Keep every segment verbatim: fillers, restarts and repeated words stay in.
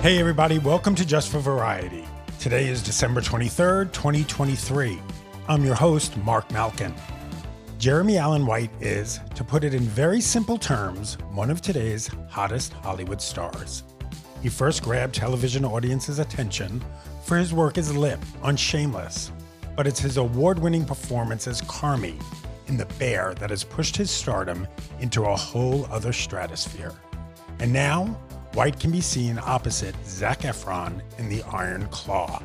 Hey everybody, welcome to Just for Variety. Today is December twenty-third, twenty twenty-three. I'm your host, Mark Malkin. Jeremy Allen White is, to put it in very simple terms, one of today's hottest Hollywood stars. He first grabbed television audiences' attention for his work as Lip on Shameless, but it's his award-winning performance as Carmi in The Bear that has pushed his stardom into a whole other stratosphere. And now, White can be seen opposite Zac Efron in The Iron Claw,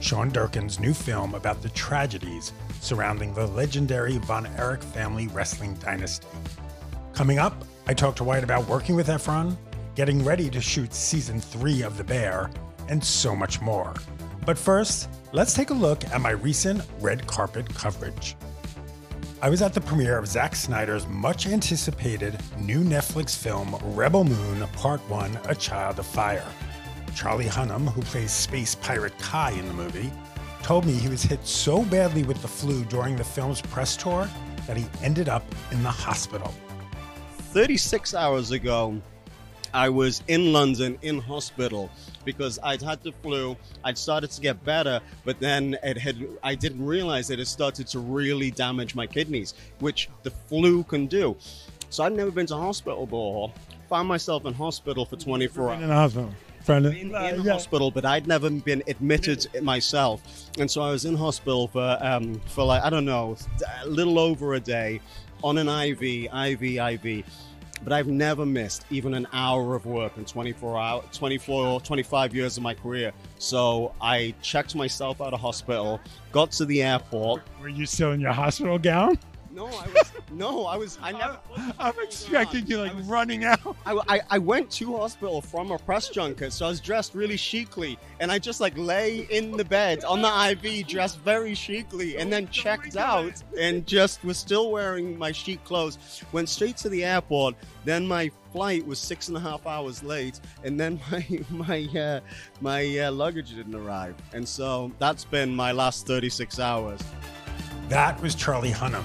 Sean Durkin's new film about the tragedies surrounding the legendary Von Erich family wrestling dynasty. Coming up, I talk to White about working with Efron, getting ready to shoot season three of The Bear, and so much more. But first, let's take a look at my recent red carpet coverage. I was at the premiere of Zack Snyder's much-anticipated new Netflix film, Rebel Moon Part One, A Child of Fire. Charlie Hunnam, who plays space pirate Kai in the movie, told me he was hit so badly with the flu during the film's press tour that he ended up in the hospital. thirty-six hours ago, I was in London in hospital because I'd had the flu. I'd started to get better, but then it had I didn't realize that it started to really damage my kidneys, which the flu can do. So I'd never been to hospital before. Found myself in hospital for twenty-four hours. In a hospital. Been in uh, yeah. hospital, but I'd never been admitted myself. And so I was in hospital for um, for like, I don't know, a little over a day on an I V, I V, I V. But I've never missed even an hour of work in twenty-four hours, twenty-four, twenty-five years of my career. So I checked myself out of hospital, got to the airport. Were you still in your hospital gown? No, I was. No, I was. I never. I'm expecting you like was, running out. I, I, I went to hospital from a press junket, so I was dressed really chicly, and I just like lay in the bed on the I V, dressed very chicly, and then checked out, and just was still wearing my chic clothes. Went straight to the airport. Then my flight was six and a half hours late, and then my my uh, my uh, luggage didn't arrive, and so that's been my last thirty-six hours. That was Charlie Hunnam.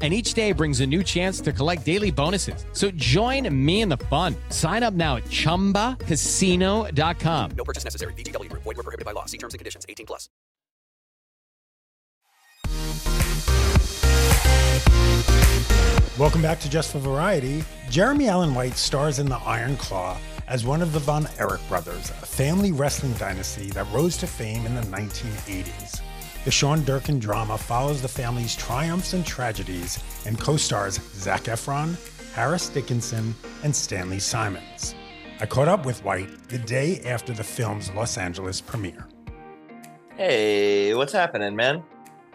And each day brings a new chance to collect daily bonuses. So join me in the fun. Sign up now at Chumba Casino dot com. No purchase necessary. V G W. Void where prohibited by law. See terms and conditions. eighteen plus. Welcome back to Just for Variety. Jeremy Allen White stars in The Iron Claw as one of the Von Erich brothers, a family wrestling dynasty that rose to fame in the nineteen eighties. The Sean Durkin drama follows the family's triumphs and tragedies and co-stars Zac Efron, Harris Dickinson, and Stanley Simons. I caught up with White the day after the film's Los Angeles premiere. Hey, what's happening, man?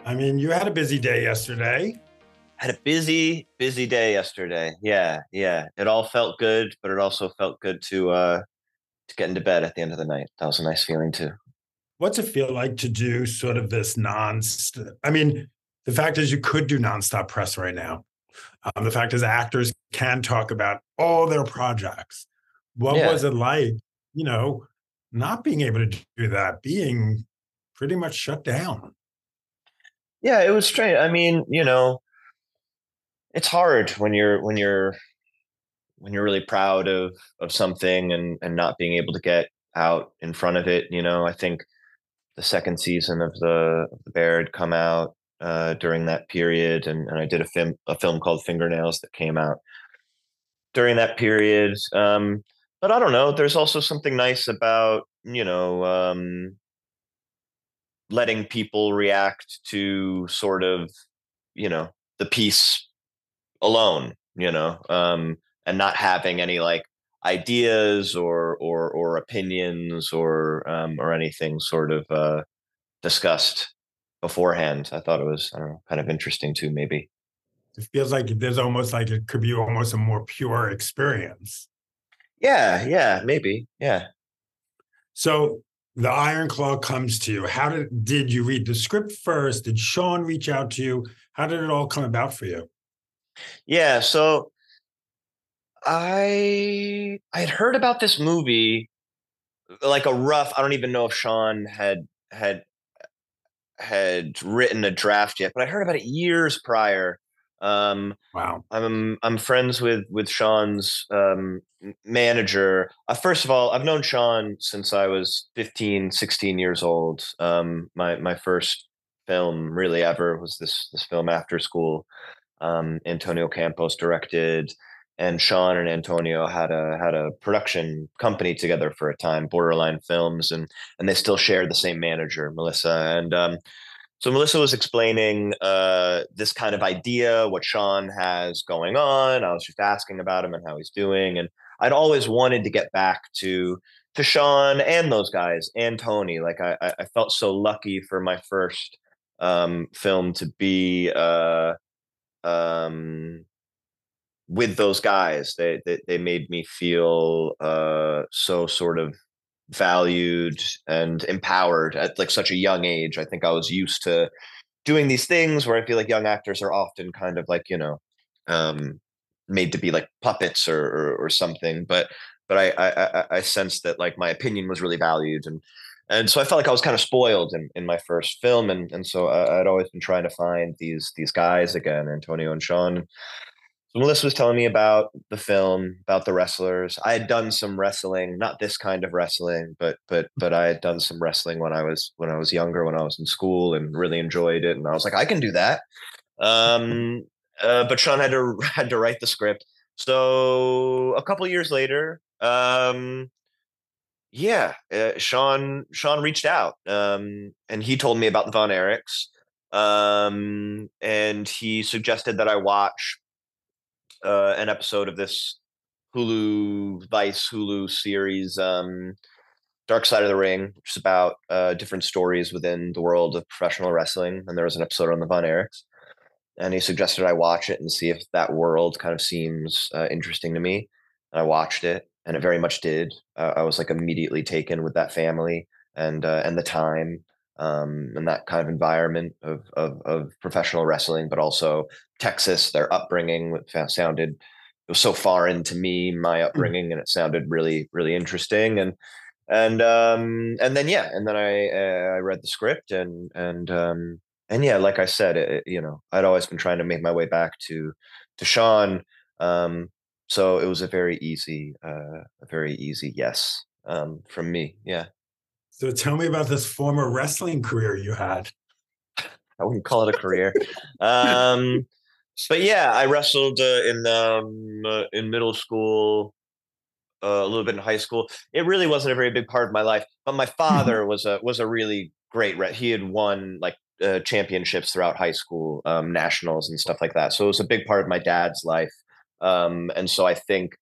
I mean, you had a busy day yesterday. I had a busy, busy day yesterday. Yeah, yeah. It all felt good, but it also felt good to uh, to get into bed at the end of the night. That was a nice feeling, too. What's it feel like to do sort of this non... I mean, the fact is you could do nonstop press right now. Um, the fact is actors can talk about all their projects. What yeah. was it like, you know, not being able to do that, being pretty much shut down? Yeah, it was strange. I mean, you know, it's hard when you're when you're when you're really proud of of something and and not being able to get out in front of it. You know, I think the second season of the, of the Bear had come out uh, during that period, and, and I did a film a film called Fingernails that came out during that period. Um, But I don't know, there's also something nice about, you know, um, letting people react to sort of, you know, the piece alone, you know, um, and not having any like ideas or or or opinions or um, or anything sort of uh, discussed beforehand. I thought it was, I don't know, kind of interesting too, maybe. It feels like there's almost like it could be almost a more pure experience. Yeah, yeah, maybe, yeah. So the Iron Claw comes to you. How did did you read the script first? Did Sean reach out to you? How did it all come about for you? Yeah, so I I had heard about this movie, like a rough. I don't even know if Sean had had had written a draft yet, but I heard about it years prior. Um, wow. I'm, I'm friends with, with Sean's, um, manager. Uh, first of all, I've known Sean since I was fifteen, sixteen years old. Um, my, my first film really ever was this, this film After School, um, Antonio Campos directed, and Sean and Antonio had a, had a production company together for a time, Borderline Films, and, and they still shared the same manager, Melissa. And, um, So Melissa was explaining uh, this kind of idea, what Sean has going on. I was just asking about him and how he's doing. And I'd always wanted to get back to to Sean and those guys and Tony. Like I, I felt so lucky for my first um, film to be uh, um, with those guys. They, they, they made me feel uh, so sort of valued and empowered at like such a young age. I think I was used to doing these things where I feel like young actors are often kind of like, you know, um, made to be like puppets or, or, or something. But, but I, I, I sensed that like my opinion was really valued. And, and so I felt like I was kind of spoiled in, in my first film. And, and so I, I'd always been trying to find these, these guys again, Antonio and Sean. Melissa was telling me about the film, about the wrestlers. I had done some wrestling, not this kind of wrestling, but but but I had done some wrestling when I was when I was younger, when I was in school, and really enjoyed it. And I was like, I can do that. Um, uh, but Sean had to had to write the script. So a couple of years later, um, yeah, uh, Sean Sean reached out, um, and he told me about the Von Erichs, um, and he suggested that I watch Uh, an episode of this Hulu Vice Hulu series, um, Dark Side of the Ring, which is about uh, different stories within the world of professional wrestling. And there was an episode on the Von Erichs, and he suggested I watch it and see if that world kind of seems uh, interesting to me. And I watched it, and it very much did. Uh, I was like immediately taken with that family and uh, and the time. Um, and that kind of environment of, of of professional wrestling, but also Texas, their upbringing sounded, it was so foreign to me, my upbringing, and it sounded really, really interesting. And and um, and then yeah, and then I uh, I read the script, and and um, and yeah, like I said, it, you know, I'd always been trying to make my way back to to Sean, um, so it was a very easy, uh, a very easy yes um, from me, yeah. So tell me about this former wrestling career you had. I wouldn't call it a career. um, but yeah, I wrestled uh, in um, uh, in middle school, uh, a little bit in high school. It really wasn't a very big part of my life. But my father was a was a really great wrestler. He had won like uh, championships throughout high school, um, nationals and stuff like that. So it was a big part of my dad's life. Um, and so I think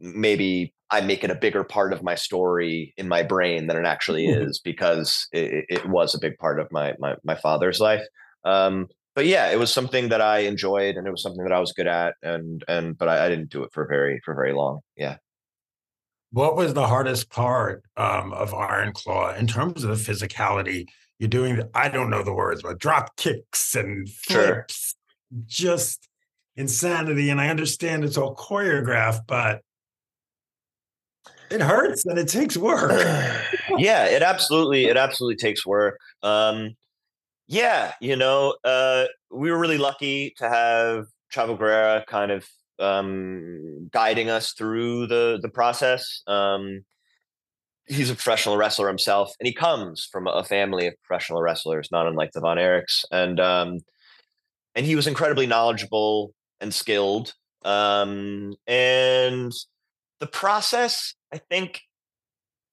maybe I make it a bigger part of my story in my brain than it actually is, because it, it was a big part of my, my, my father's life. Um, but yeah, it was something that I enjoyed, and it was something that I was good at. And, and, but I, I didn't do it for very, for very long. Yeah. What was the hardest part um, of Iron Claw in terms of the physicality? You're doing, the, I don't know the words, but drop kicks and flips, sure. Just insanity. And I understand it's all choreographed, but it hurts and it takes work. Yeah, it absolutely, it absolutely takes work. Um, yeah, you know, uh, we were really lucky to have Chavo Guerrero kind of um, guiding us through the the process. Um, he's a professional wrestler himself, and he comes from a family of professional wrestlers, not unlike the Von Erichs. And, um, and he was incredibly knowledgeable and skilled. Um, and the process, I think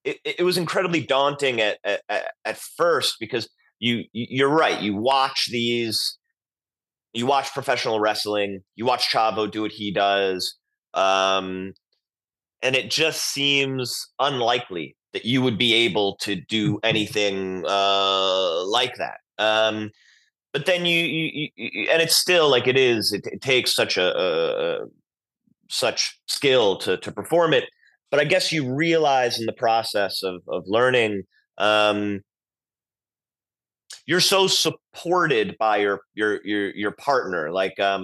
it, it was incredibly daunting at, at, at first, because you, you're right. You watch these, you watch professional wrestling, you watch Chavo do what he does. Um, and it just seems unlikely that you would be able to do anything uh, like that. Um, but then you, you, you, and it's still like it is, it, it takes such a, a, such skill to, to perform it. But I guess you realize in the process of, of learning, um, you're so supported by your, your, your, your partner. Like, um,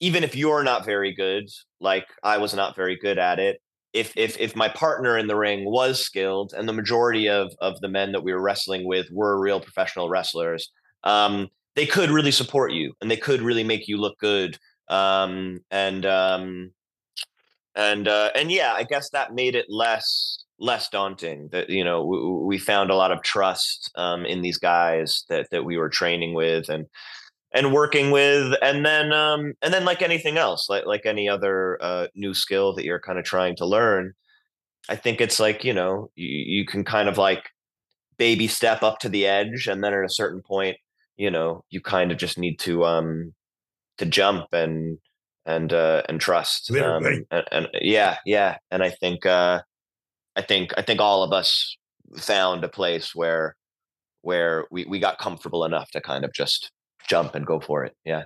even if you're not very good, like I was not very good at it. If, if, if my partner in the ring was skilled, and the majority of, of the men that we were wrestling with were real professional wrestlers, um, they could really support you, and they could really make you look good. Um, and, um, and, uh, and yeah, I guess that made it less, less daunting, that, you know, we, we found a lot of trust, um, in these guys that, that we were training with and, and working with. And then, um, and then like anything else, like, like any other, uh, new skill that you're kind of trying to learn, I think it's like, you know, you, you can kind of like baby step up to the edge. And then at a certain point, you know, you kind of just need to, um, to jump and, and, uh, and trust. Um, and, and yeah, yeah. And I think, uh, I think, I think all of us found a place where, where we, we got comfortable enough to kind of just jump and go for it. Yeah.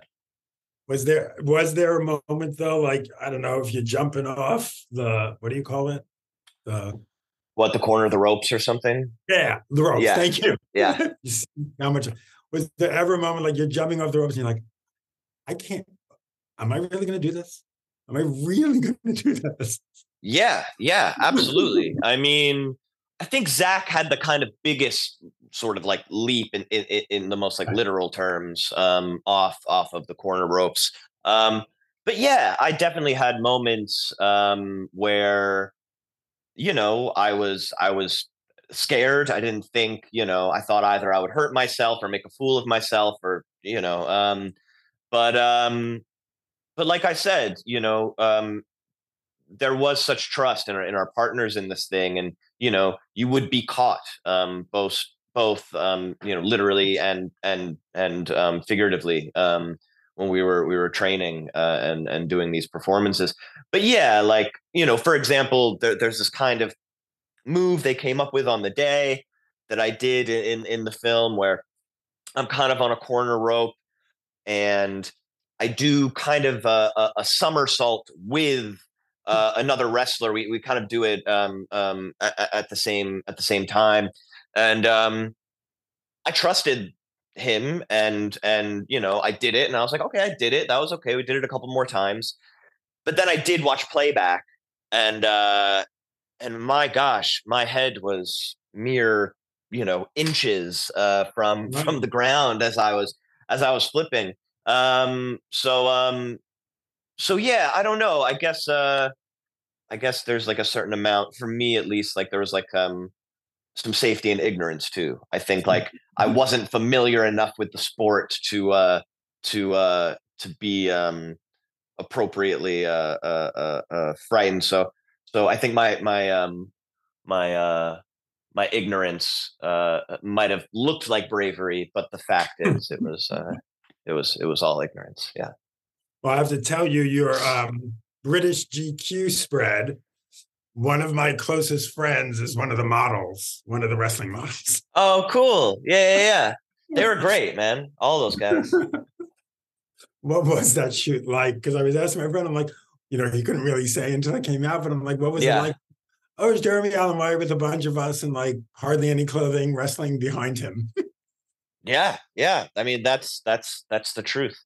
Was there, was there a moment though, like, I don't know if you're jumping off the, what do you call it? The What, the corner of the ropes or something? Yeah. The ropes. Yeah. Thank you. Yeah. You see how much, was there ever a moment like you're jumping off the ropes and you're like, I can't, am I really going to do this? Am I really going to do this? Yeah. Yeah, absolutely. I mean, I think Zac had the kind of biggest sort of like leap in, in, in the most like literal terms, um, off, off of the corner ropes. Um, but yeah, I definitely had moments, um, where, you know, I was, I was scared. I didn't think, you know, I thought either I would hurt myself or make a fool of myself, or, you know, um, but, um, but like I said, you know, um, there was such trust in our, in our partners in this thing. And, you know, you would be caught, um, both, both, um, you know, literally and, and, and, um, figuratively, um, when we were, we were training, uh, and, and doing these performances. But yeah, like, you know, for example, there, there's this kind of move they came up with on the day that I did in, in the film, where I'm kind of on a corner rope and I do kind of a, a, a somersault with uh, another wrestler. We, we kind of do it um, um, at, at the same, at the same time. And um, I trusted him and, and, you know, I did it and I was like, okay, I did it. That was okay. We did it a couple more times, but then I did watch playback and, uh, and my gosh, my head was mere, you know, inches uh, from, from the ground as I was, as I was flipping. Um, so, um, so yeah, I don't know. I guess, uh, I guess there's like a certain amount for me, at least, like there was like, um, some safety and ignorance too. I think like I wasn't familiar enough with the sport to, uh, to, uh, to be, um, appropriately, uh, uh, uh, frightened. So, so I think my, my, um, my, uh, my ignorance, uh, might've looked like bravery, but the fact is it was, uh, It was, it was all ignorance. Yeah. Well, I have to tell you, your, um, British G Q spread, one of my closest friends is one of the models, one of the wrestling models. Oh, cool. Yeah, yeah, yeah. They were great, man. All those guys. What was that shoot like? Because I was asking my friend, I'm like, you know, he couldn't really say until I came out, but I'm like, what was yeah. it like? Oh, it was Jeremy Allen White with a bunch of us and like hardly any clothing, wrestling behind him. Yeah, yeah. I mean, that's that's that's the truth.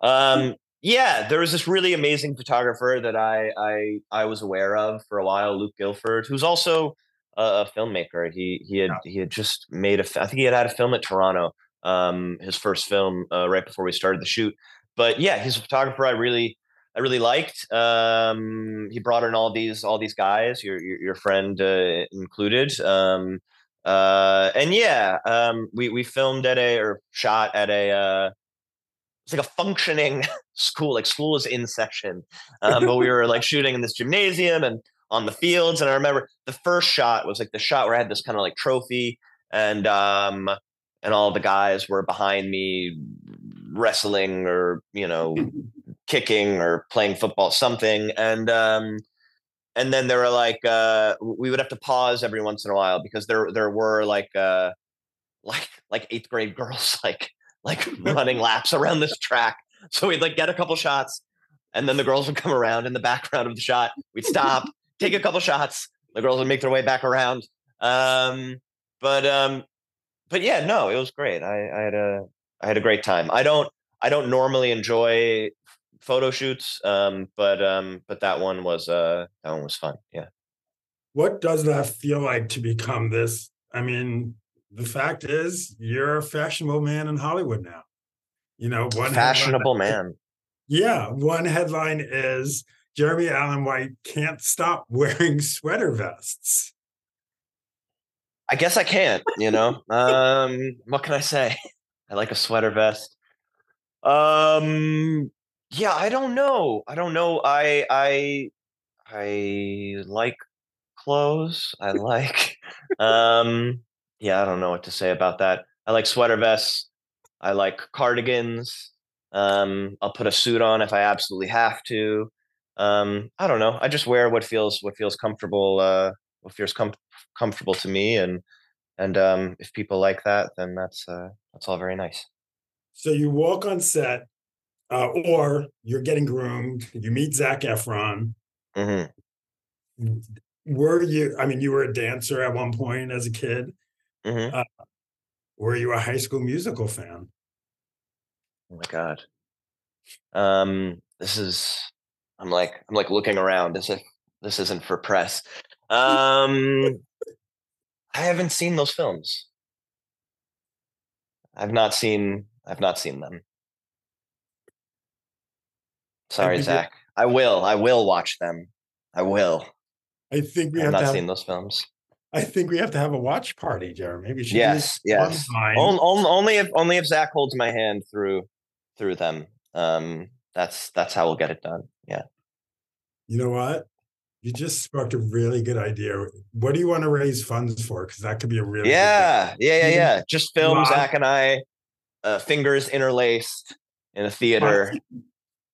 Um, yeah, there was this really amazing photographer that I I I was aware of for a while, Luke Gilford, who's also a, a filmmaker. He he had yeah. he had just made a. I think he had had a film at Toronto, um, his first film uh, right before we started the shoot. But yeah, he's a photographer I really I really liked. Um, he brought in all these all these guys, your your, your friend uh, included. Um, Uh, and yeah, um, we, we filmed at a, or shot at a, uh, it's like a functioning school, like school is in session. Um, but we were like shooting in this gymnasium and on the fields. And I remember the first shot was like the shot where I had this kind of like trophy and, um, and all the guys were behind me wrestling or, you know, kicking or playing football, something. And, um, And then there were like uh, we would have to pause every once in a while because there there were like uh, like like eighth grade girls like like running laps around this track. So we'd like get a couple shots, and then the girls would come around in the background of the shot. We'd stop, take a couple shots. The girls would make their way back around. Um, but um, but yeah, no, it was great. I, I had a I had a great time. I don't I don't normally enjoy photo shoots, um but um but that one was uh that one was fun. Yeah. What does that feel like to become this? I mean, the fact is you're a fashionable man in Hollywood now, you know. One fashionable headline, man. Yeah, one headline is Jeremy Allen White can't stop wearing sweater vests. I guess I can't, you know. Um what can I say? I like a sweater vest. um Yeah, I don't know. I don't know. I I I like clothes. I like. Um, yeah, I don't know what to say about that. I like sweater vests. I like cardigans. Um, I'll put a suit on if I absolutely have to. Um, I don't know. I just wear what feels what feels comfortable. Uh, what feels com- comfortable to me, and and um, if people like that, then that's uh, that's all very nice. So you walk on set. Uh, or you're getting groomed, you meet Zac Efron. Mm-hmm. Were you, I mean, you were a dancer at one point as a kid. Mm-hmm. Uh, were you a High School Musical fan? Oh my God. Um, this is, I'm like, I'm like looking around. This, is, this isn't for press. Um, I haven't seen those films. I've not seen, I've not seen them. Sorry, I Zach. I will. I will watch them. I will. I think we have, have not to have, seen those films. I think we have to have a watch party, Jeremy. Maybe she yes, yes. On, on, only if only if Zach holds my hand through through them. Um, that's that's how we'll get it done. Yeah. You know what? You just sparked a really good idea. What do you want to raise funds for? Because that could be a really yeah, good yeah, yeah, yeah. Just film wow. Zach and I, uh, fingers interlaced in a theater.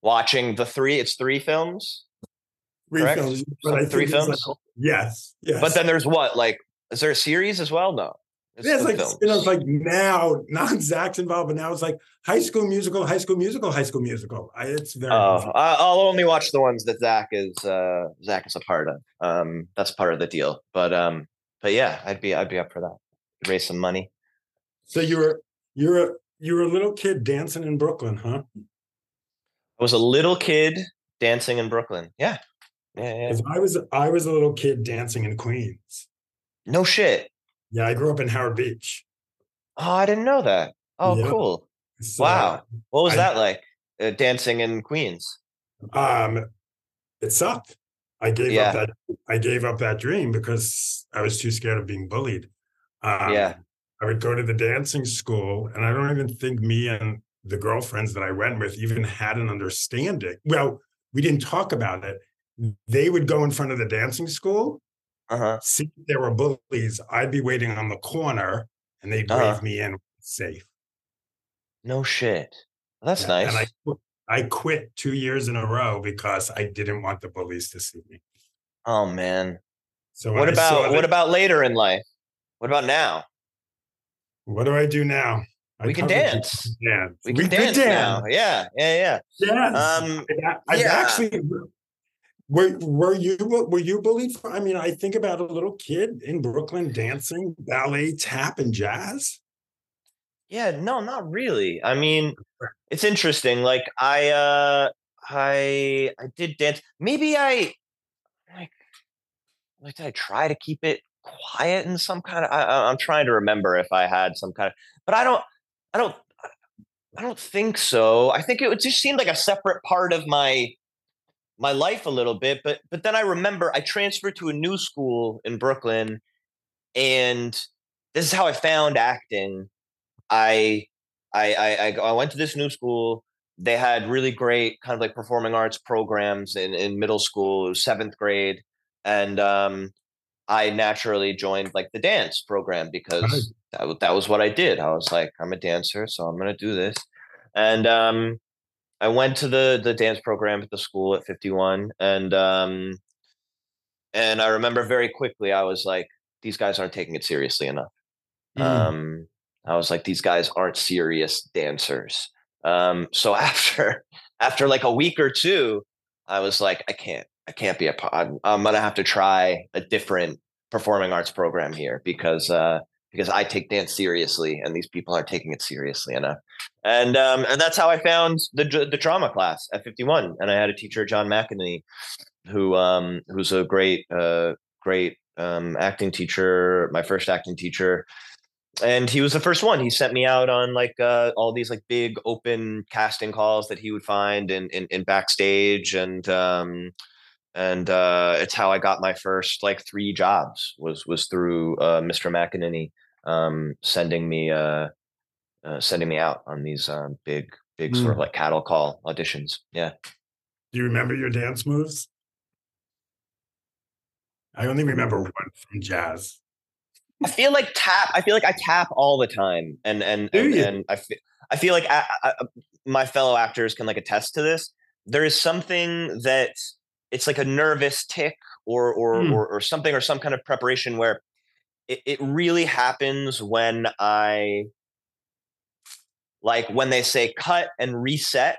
Watching the three, it's three films. Three correct? films. But so I three films? Like, yes, yes. But then there's what? Like, is there a series as well? No. It's, yeah, it's like, you know, it's like now, not Zach's involved, but now it's like High School Musical, High School Musical, High School Musical. I, it's very. Oh, I'll only watch the ones that Zach is uh, Zach is a part of. Um, that's part of the deal. But um, but yeah, I'd be I'd be up for that. Raise some money. So you were you're a you were a little kid dancing in Brooklyn, huh? I was a little kid dancing in Brooklyn. Yeah. Yeah, yeah. I was I was a little kid dancing in Queens. No shit. Yeah, I grew up in Howard Beach. Oh, I didn't know that. Oh, yeah. Cool. So, wow. What was I, that like, uh, dancing in Queens? Um, it sucked. I gave yeah. up that I gave up that dream because I was too scared of being bullied. Um, yeah. I would go to the dancing school, and I don't even think me and the girlfriends that I went with even had an understanding. Well, we didn't talk about it. They would go in front of the dancing school, uh-huh. see if there were bullies. I'd be waiting on the corner, and they'd wave uh-huh. me in safe. No shit. Well, that's yeah, nice. And I, I quit two years in a row because I didn't want the police to see me. Oh, man. So what about that, what about later in life? What about now? What do I do now? We I can dance. Yeah, we can we dance, dance now. Yeah, yeah, yeah. Yes. Um, I, I yeah. actually were. Were you? Were you bullied? For, I mean, I think about a little kid in Brooklyn dancing ballet, tap, and jazz. Yeah, no, not really. I mean, it's interesting. Like I, uh, I, I did dance. Maybe I, like, like did I try to keep it quiet in some kind of? I, I'm trying to remember if I had some kind of, but I don't. I don't, I don't think so. I think it just seemed like a separate part of my, my life a little bit, but, but then I remember I transferred to a new school in Brooklyn, and this is how I found acting. I, I, I, I went to this new school. They had really great kind of like performing arts programs in, in middle school. It was seventh grade. And, um, I naturally joined like the dance program because that, that was what I did. I was like, I'm a dancer, so I'm going to do this. And um, I went to the the dance program at the school at fifty-one. And um, and I remember very quickly, I was like, these guys aren't taking it seriously enough. Mm. Um, I was like, these guys aren't serious dancers. Um, so after after like a week or two, I was like, I can't. I can't be a pod. I'm going to have to try a different performing arts program here because, uh, because I take dance seriously and these people aren't taking it seriously enough. And, um, and that's how I found the, the drama class at fifty-one. And I had a teacher, John McEnany, who, um, who's a great, uh, great, um, acting teacher, my first acting teacher. And he was the first one. He sent me out on like, uh, all these like big open casting calls that he would find in, in, in backstage. And, um, And uh, it's how I got my first like three jobs was was through uh, Mister McEnany um, sending me uh, uh, sending me out on these um, big big mm. sort of like cattle call auditions. Yeah. Do you remember your dance moves? I only remember one from jazz. I feel like tap. I feel like I tap all the time, and and and, and I feel I feel like I, I, my fellow actors can like attest to this. There is something that. It's like a nervous tick or or, mm. or or something or some kind of preparation where it, it really happens when I like when they say cut and reset,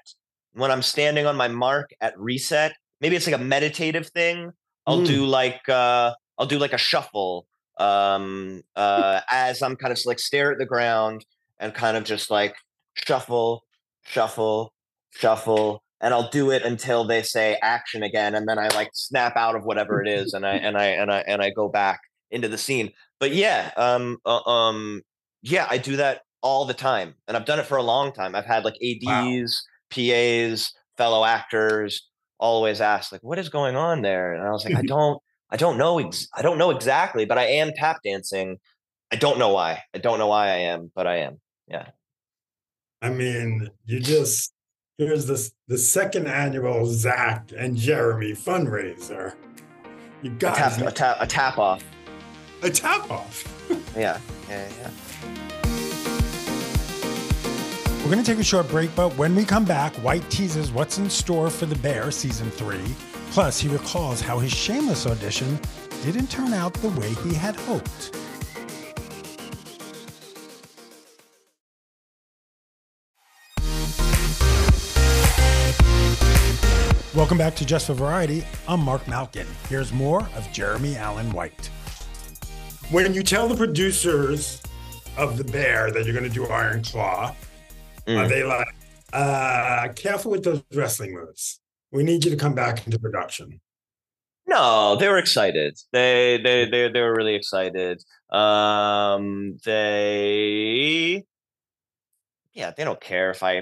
when I'm standing on my mark at reset, maybe it's like a meditative thing. I'll mm. do like uh, I'll do like a shuffle um, uh, as I'm kind of like stare at the ground and kind of just like shuffle, shuffle, shuffle. And I'll do it until they say action again. And then I like snap out of whatever it is. And I, and I, and I, and I go back into the scene, but yeah. Um, uh, um, yeah, I do that all the time. And I've done it for a long time. I've had like A Ds, wow. P As, fellow actors always ask like, what is going on there? And I was like, I don't, I don't know. Ex- I don't know exactly, but I am tap dancing. I don't know why. I don't know why I am, but I am. Yeah. I mean, you just, here's this, the second annual Zac and Jeremy fundraiser. You got a tap, a tap, a tap off. A tap off. yeah, yeah, yeah. We're going to take a short break, but when we come back, White teases what's in store for The Bear season three. Plus, he recalls how his Shameless audition didn't turn out the way he had hoped. Welcome back to Just for Variety. I'm Mark Malkin. Here's more of Jeremy Allen White. When you tell the producers of The Bear that you're going to do Iron Claw, mm. are they like, uh, careful with those wrestling moves. We need you to come back into production. No, they were excited. They they they they were really excited. Um, they, yeah, they don't care if I,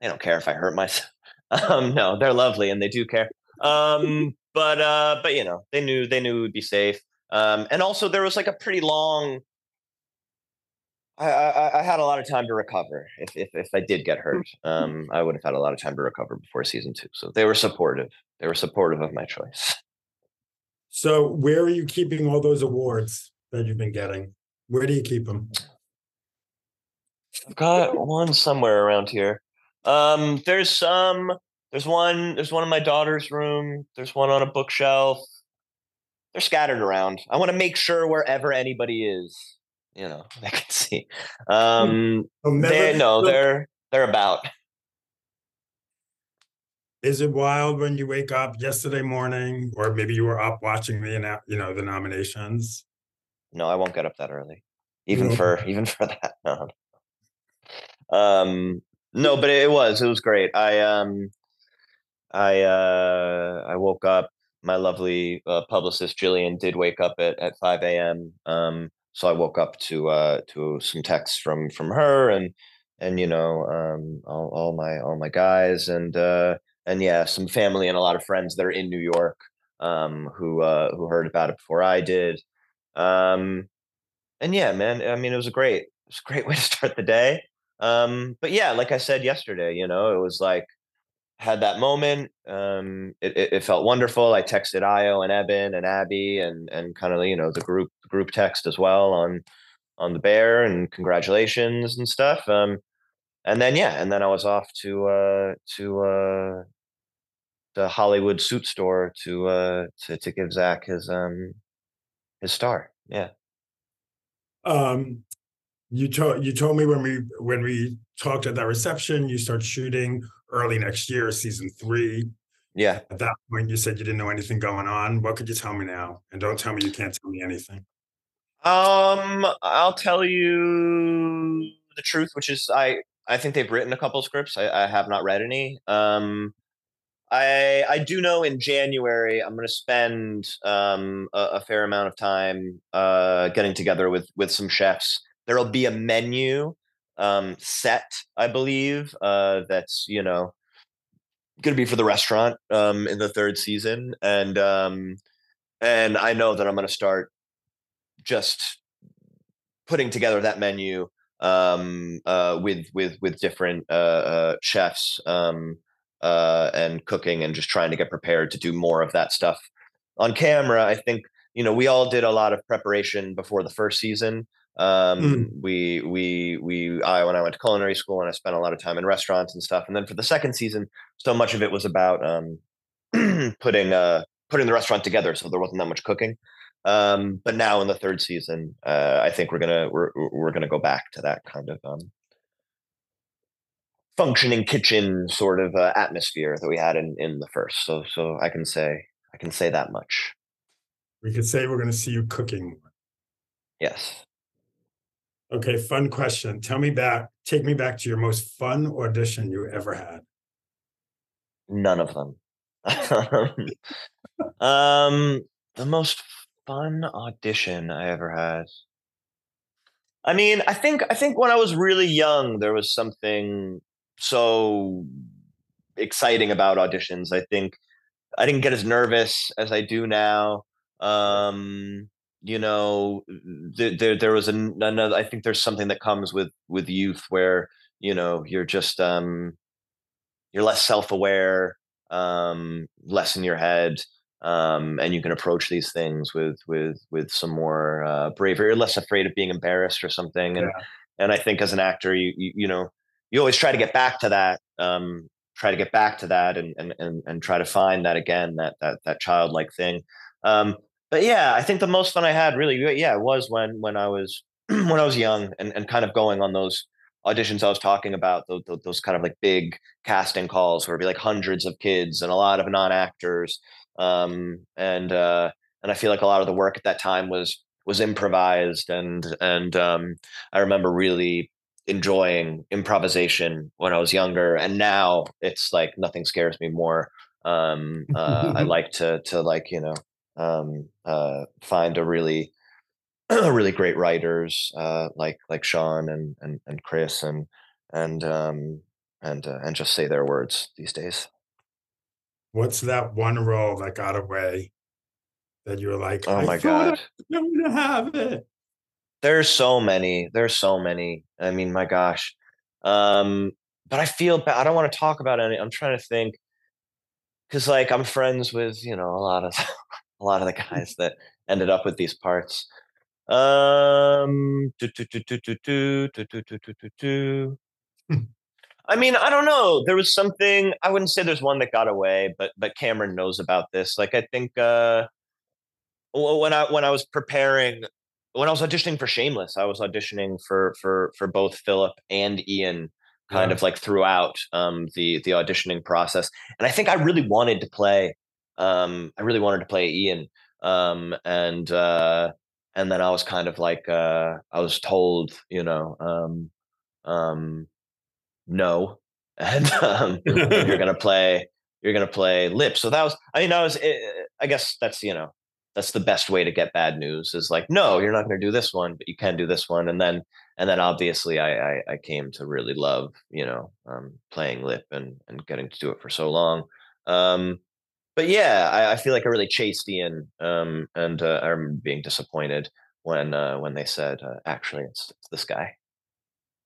they don't care if I hurt myself. Um, no, they're lovely and they do care. Um, but, uh, but you know, they knew, they knew it would be safe. Um, and also there was like a pretty long, I, I, I had a lot of time to recover. If, if, if I did get hurt, um, I would have had a lot of time to recover before season two. So they were supportive. They were supportive of my choice. So where are you keeping all those awards that you've been getting? Where do you keep them? I've got one somewhere around here. Um, there's some, there's one, there's one in my daughter's room. There's one on a bookshelf. They're scattered around. I want to make sure wherever anybody is, you know, I can see. Um, they, no, they're, they're about. Is it wild when you wake up yesterday morning, or maybe you were up watching the, you know, the nominations? No, I won't get up that early. Even no. for, even for that. No. Um, no, but it was, it was great. I, um, I, uh, I woke up. My lovely uh, publicist Jillian did wake up at, at five a.m. Um, so I woke up to uh, to some texts from from her and and you know um, all, all my all my guys and uh, and yeah, some family and a lot of friends that are in New York um, who uh, who heard about it before I did. Um, and yeah, man, I mean, it was a great it was a great way to start the day. Um, but yeah, like I said yesterday, you know, it was like. Had that moment. Um, it, it, it felt wonderful. I texted Io and Eben and Abby and and kind of you know the group group text as well on on the Bear and congratulations and stuff. Um, and then yeah, and then I was off to uh, to uh, the Hollywood suit store to uh, to to give Zac his um, his star. Yeah. Um, you told you told me when we when we talked at that reception, you start shooting. Early next year, season three. Yeah. At that point, you said you didn't know anything going on. What could you tell me now? And don't tell me you can't tell me anything. Um, I'll tell you the truth, which is I I think they've written a couple scripts. I, I have not read any. Um, I I do know in January I'm going to spend um a, a fair amount of time uh getting together with with some chefs. There'll be a menu. Um, set, I believe, uh, that's, you know, going to be for the restaurant um, in the third season. And um, and I know that I'm going to start just putting together that menu um, uh, with with with different uh, uh, chefs um, uh, and cooking and just trying to get prepared to do more of that stuff on camera. I think, you know, we all did a lot of preparation before the first season. Um, mm. we, we, we, I, when I went to culinary school and I spent a lot of time in restaurants and stuff. And then for the second season, so much of it was about, um, putting, uh, putting the restaurant together. So there wasn't that much cooking. Um, but now in the third season, uh, I think we're gonna, we're, we're gonna go back to that kind of, um, functioning kitchen sort of, uh, atmosphere that we had in, in the first. So, so I can say, I can say that much. We could say we're going to see you cooking. Yes. Okay, fun question. Tell me back, take me back to your most fun audition you ever had. None of them. um, the most fun audition I ever had. I mean, I think I think when I was really young, there was something so exciting about auditions. I think I didn't get as nervous as I do now. Um You know, there, there, there was an, another, I think there's something that comes with, with youth where, you know, you're just, um, you're less self-aware, um, less in your head. Um, and you can approach these things with, with, with some more, uh, bravery. You're less afraid of being embarrassed or something. And, yeah. and I think as an actor, you, you, you know, you always try to get back to that, um, try to get back to that and, and, and, and try to find that again, that, that, that childlike thing. Um, But yeah, I think the most fun I had really, yeah, was when when I was when I was young and, and kind of going on those auditions I was talking about, those, those kind of like big casting calls where it'd be like hundreds of kids and a lot of non-actors. Um, and uh, and I feel like a lot of the work at that time was was improvised. And and um, I remember really enjoying improvisation when I was younger. And now it's like nothing scares me more. Um, uh, I like to to like, you know. Um, uh, find a really, really great writers uh, like like Sean and and and Chris and and um, and uh, and just say their words these days. What's that one role that got away that you were like, oh my god, I'm gonna have it? There's so many. There's so many. I mean, my gosh. Um, but I feel bad. I don't want to talk about any. I'm trying to think because, like, I'm friends with you know a lot of. A lot of the guys that ended up with these parts. Um, do, do, do, do, do, do, do, do, do, do, do. I mean, I don't know. There was something, I wouldn't say there's one that got away, but but Cameron knows about this. Like, I think uh, when I when I was preparing, when I was auditioning for Shameless, I was auditioning for for for both Philip and Ian kind yeah. of like throughout um, the the auditioning process. And I think I really wanted to play um, I really wanted to play Ian. Um, and uh, and then I was kind of like uh, I was told, you know, um, um, no, and um, you're gonna play you're gonna play Lip. So that was, I mean, I was I guess that's, you know, that's the best way to get bad news, is like, no, you're not going to do this one, but you can do this one. And then, and then obviously I, I, I came to really love, you know, um, playing Lip and, and getting to do it for so long. Um, but yeah, I, I feel like I really chased Ian, um, and, uh, I remember being disappointed when, uh, when they said, uh, actually it's, it's this guy.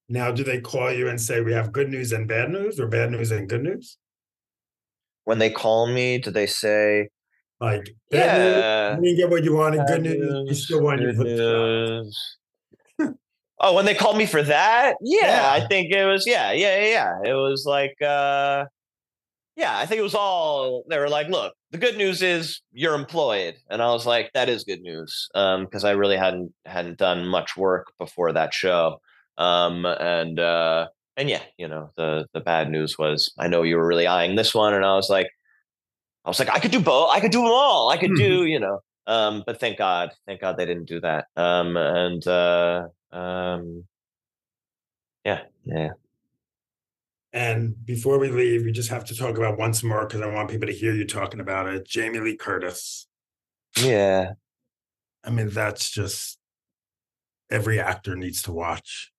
Now, do they call you and say, we have good news and bad news, or bad news and good news? When they call me, do they say, like, yeah, you didn't get what you wanted. Good news, you still want your foot. Oh, when they called me for that, yeah, yeah, I think it was, yeah, yeah, yeah. It was like, uh, yeah, I think it was all. They were like, "Look, the good news is you're employed," and I was like, "That is good news," because um, I really hadn't hadn't done much work before that show, um, and uh, and yeah, you know, the the bad news was, I know you were really eyeing this one, and I was like. I was like, I could do both. I could do them all. I could do, you know, um, but thank God, thank God they didn't do that. Um, and, uh, um, yeah, yeah. And before we leave, we just have to talk about once more, because I want people to hear you talking about it. Jamie Lee Curtis. Yeah. I mean, that's just, every actor needs to watch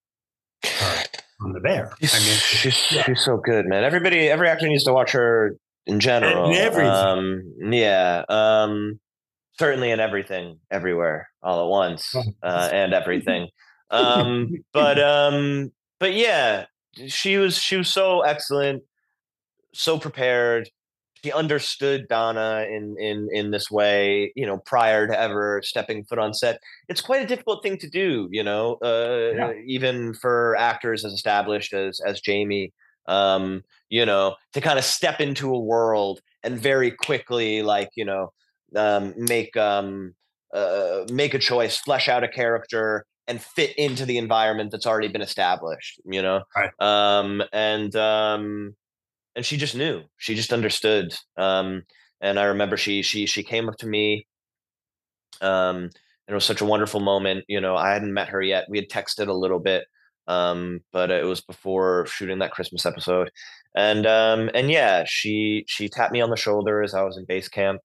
her on The Bear. I mean, she's, yeah. she's so good, man. Everybody, every actor needs to watch her. In general, in everything. Um, yeah, um, certainly in everything, everywhere, all at once, uh, and everything. Um, but um, but yeah, she was she was so excellent, so prepared. She understood Donna in in in this way, you know, prior to ever stepping foot on set. It's quite a difficult thing to do, you know, uh, yeah. even for actors as established as as Jamie. Um, you know, to kind of step into a world and very quickly, like, you know, um, make, um, uh, make a choice, flesh out a character and fit into the environment that's already been established, you know? Right. Um, and, um, and she just knew, she just understood. Um, and I remember she, she, she came up to me, um, and it was such a wonderful moment. You know, I hadn't met her yet. We had texted a little bit. Um, but it was before shooting that Christmas episode. And, um, and yeah, she, she tapped me on the shoulder as I was in base camp,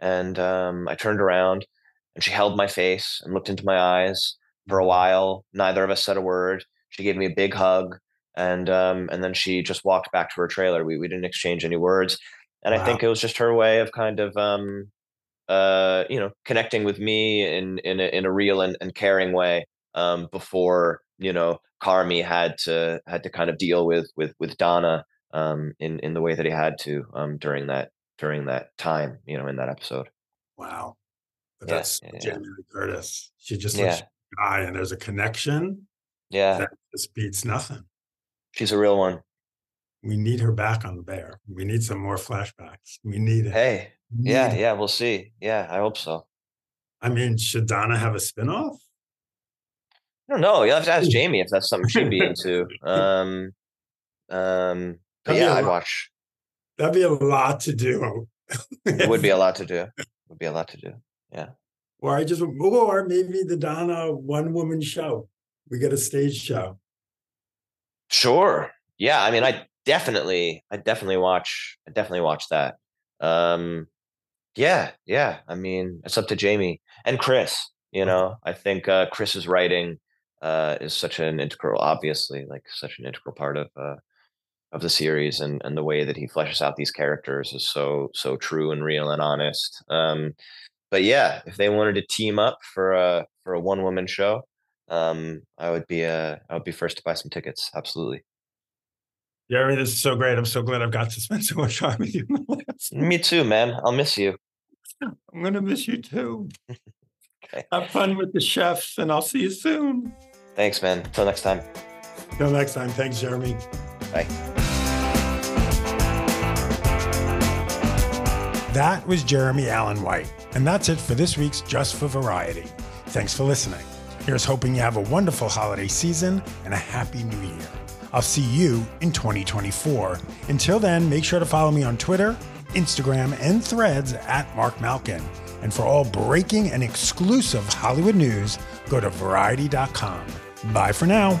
and, um, I turned around and she held my face and looked into my eyes for a while. Neither of us said a word. She gave me a big hug, and, um, and then she just walked back to her trailer. We, we didn't exchange any words. And wow. I think it was just her way of kind of, um, uh, you know, connecting with me in, in a, in a real and, and caring way, um, before, you know, Carmi had to had to kind of deal with with with Donna um, in in the way that he had to um, during that during that time, you know, in that episode. Wow, but yeah, that's yeah, Jamie Lee Curtis. She just lets yeah. you die, and there's a connection. Yeah, that just beats nothing. She's a real one. We need her back on The Bear. We need some more flashbacks. We need it. Hey, we need yeah, it. yeah, we'll see. Yeah, I hope so. I mean, should Donna have a spinoff? I don't know. You'll have to ask Jamie if that's something she'd be into. Um, um, but yeah, I'd watch. That'd be a lot to do. It would be a lot to do. It would be a lot to do. Yeah. Or I just, or maybe the Donna one woman show. We get a stage show. Sure. Yeah. I mean, I definitely, I definitely watch, I definitely watch that. Um, yeah. Yeah. I mean, it's up to Jamie and Chris, you know. I think uh, Chris is writing. Uh, is such an integral, obviously, like such an integral part of uh, of the series, and and the way that he fleshes out these characters is so so true and real and honest. Um, but yeah, if they wanted to team up for a for a one woman show, um, I would be uh, I would be first to buy some tickets, absolutely. Jeremy, this is so great. I'm so glad I've got to spend so much time with you. Me too, man. I'll miss you. I'm gonna miss you too. Okay. Have fun with the chefs, and I'll see you soon. Thanks, man. Till next time. Till next time. Thanks, Jeremy. Bye. That was Jeremy Allen White. And that's it for this week's Just for Variety. Thanks for listening. Here's hoping you have a wonderful holiday season and a happy new year. I'll see you in twenty twenty-four. Until then, make sure to follow me on Twitter, Instagram, and Threads at Mark Malkin. And for all breaking and exclusive Hollywood news, go to variety dot com. Bye for now.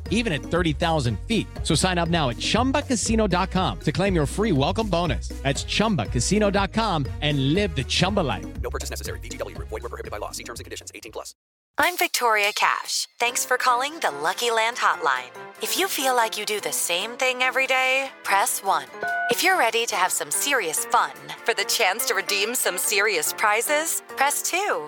even at thirty thousand feet. So sign up now at chumba casino dot com to claim your free welcome bonus. That's chumba casino dot com and live the Chumba life. No purchase necessary. V G W. Void where prohibited by law. See terms and conditions. eighteen plus. I'm Victoria Cash. Thanks for calling the Lucky Land Hotline. If you feel like you do the same thing every day, press one. If you're ready to have some serious fun for the chance to redeem some serious prizes, press two.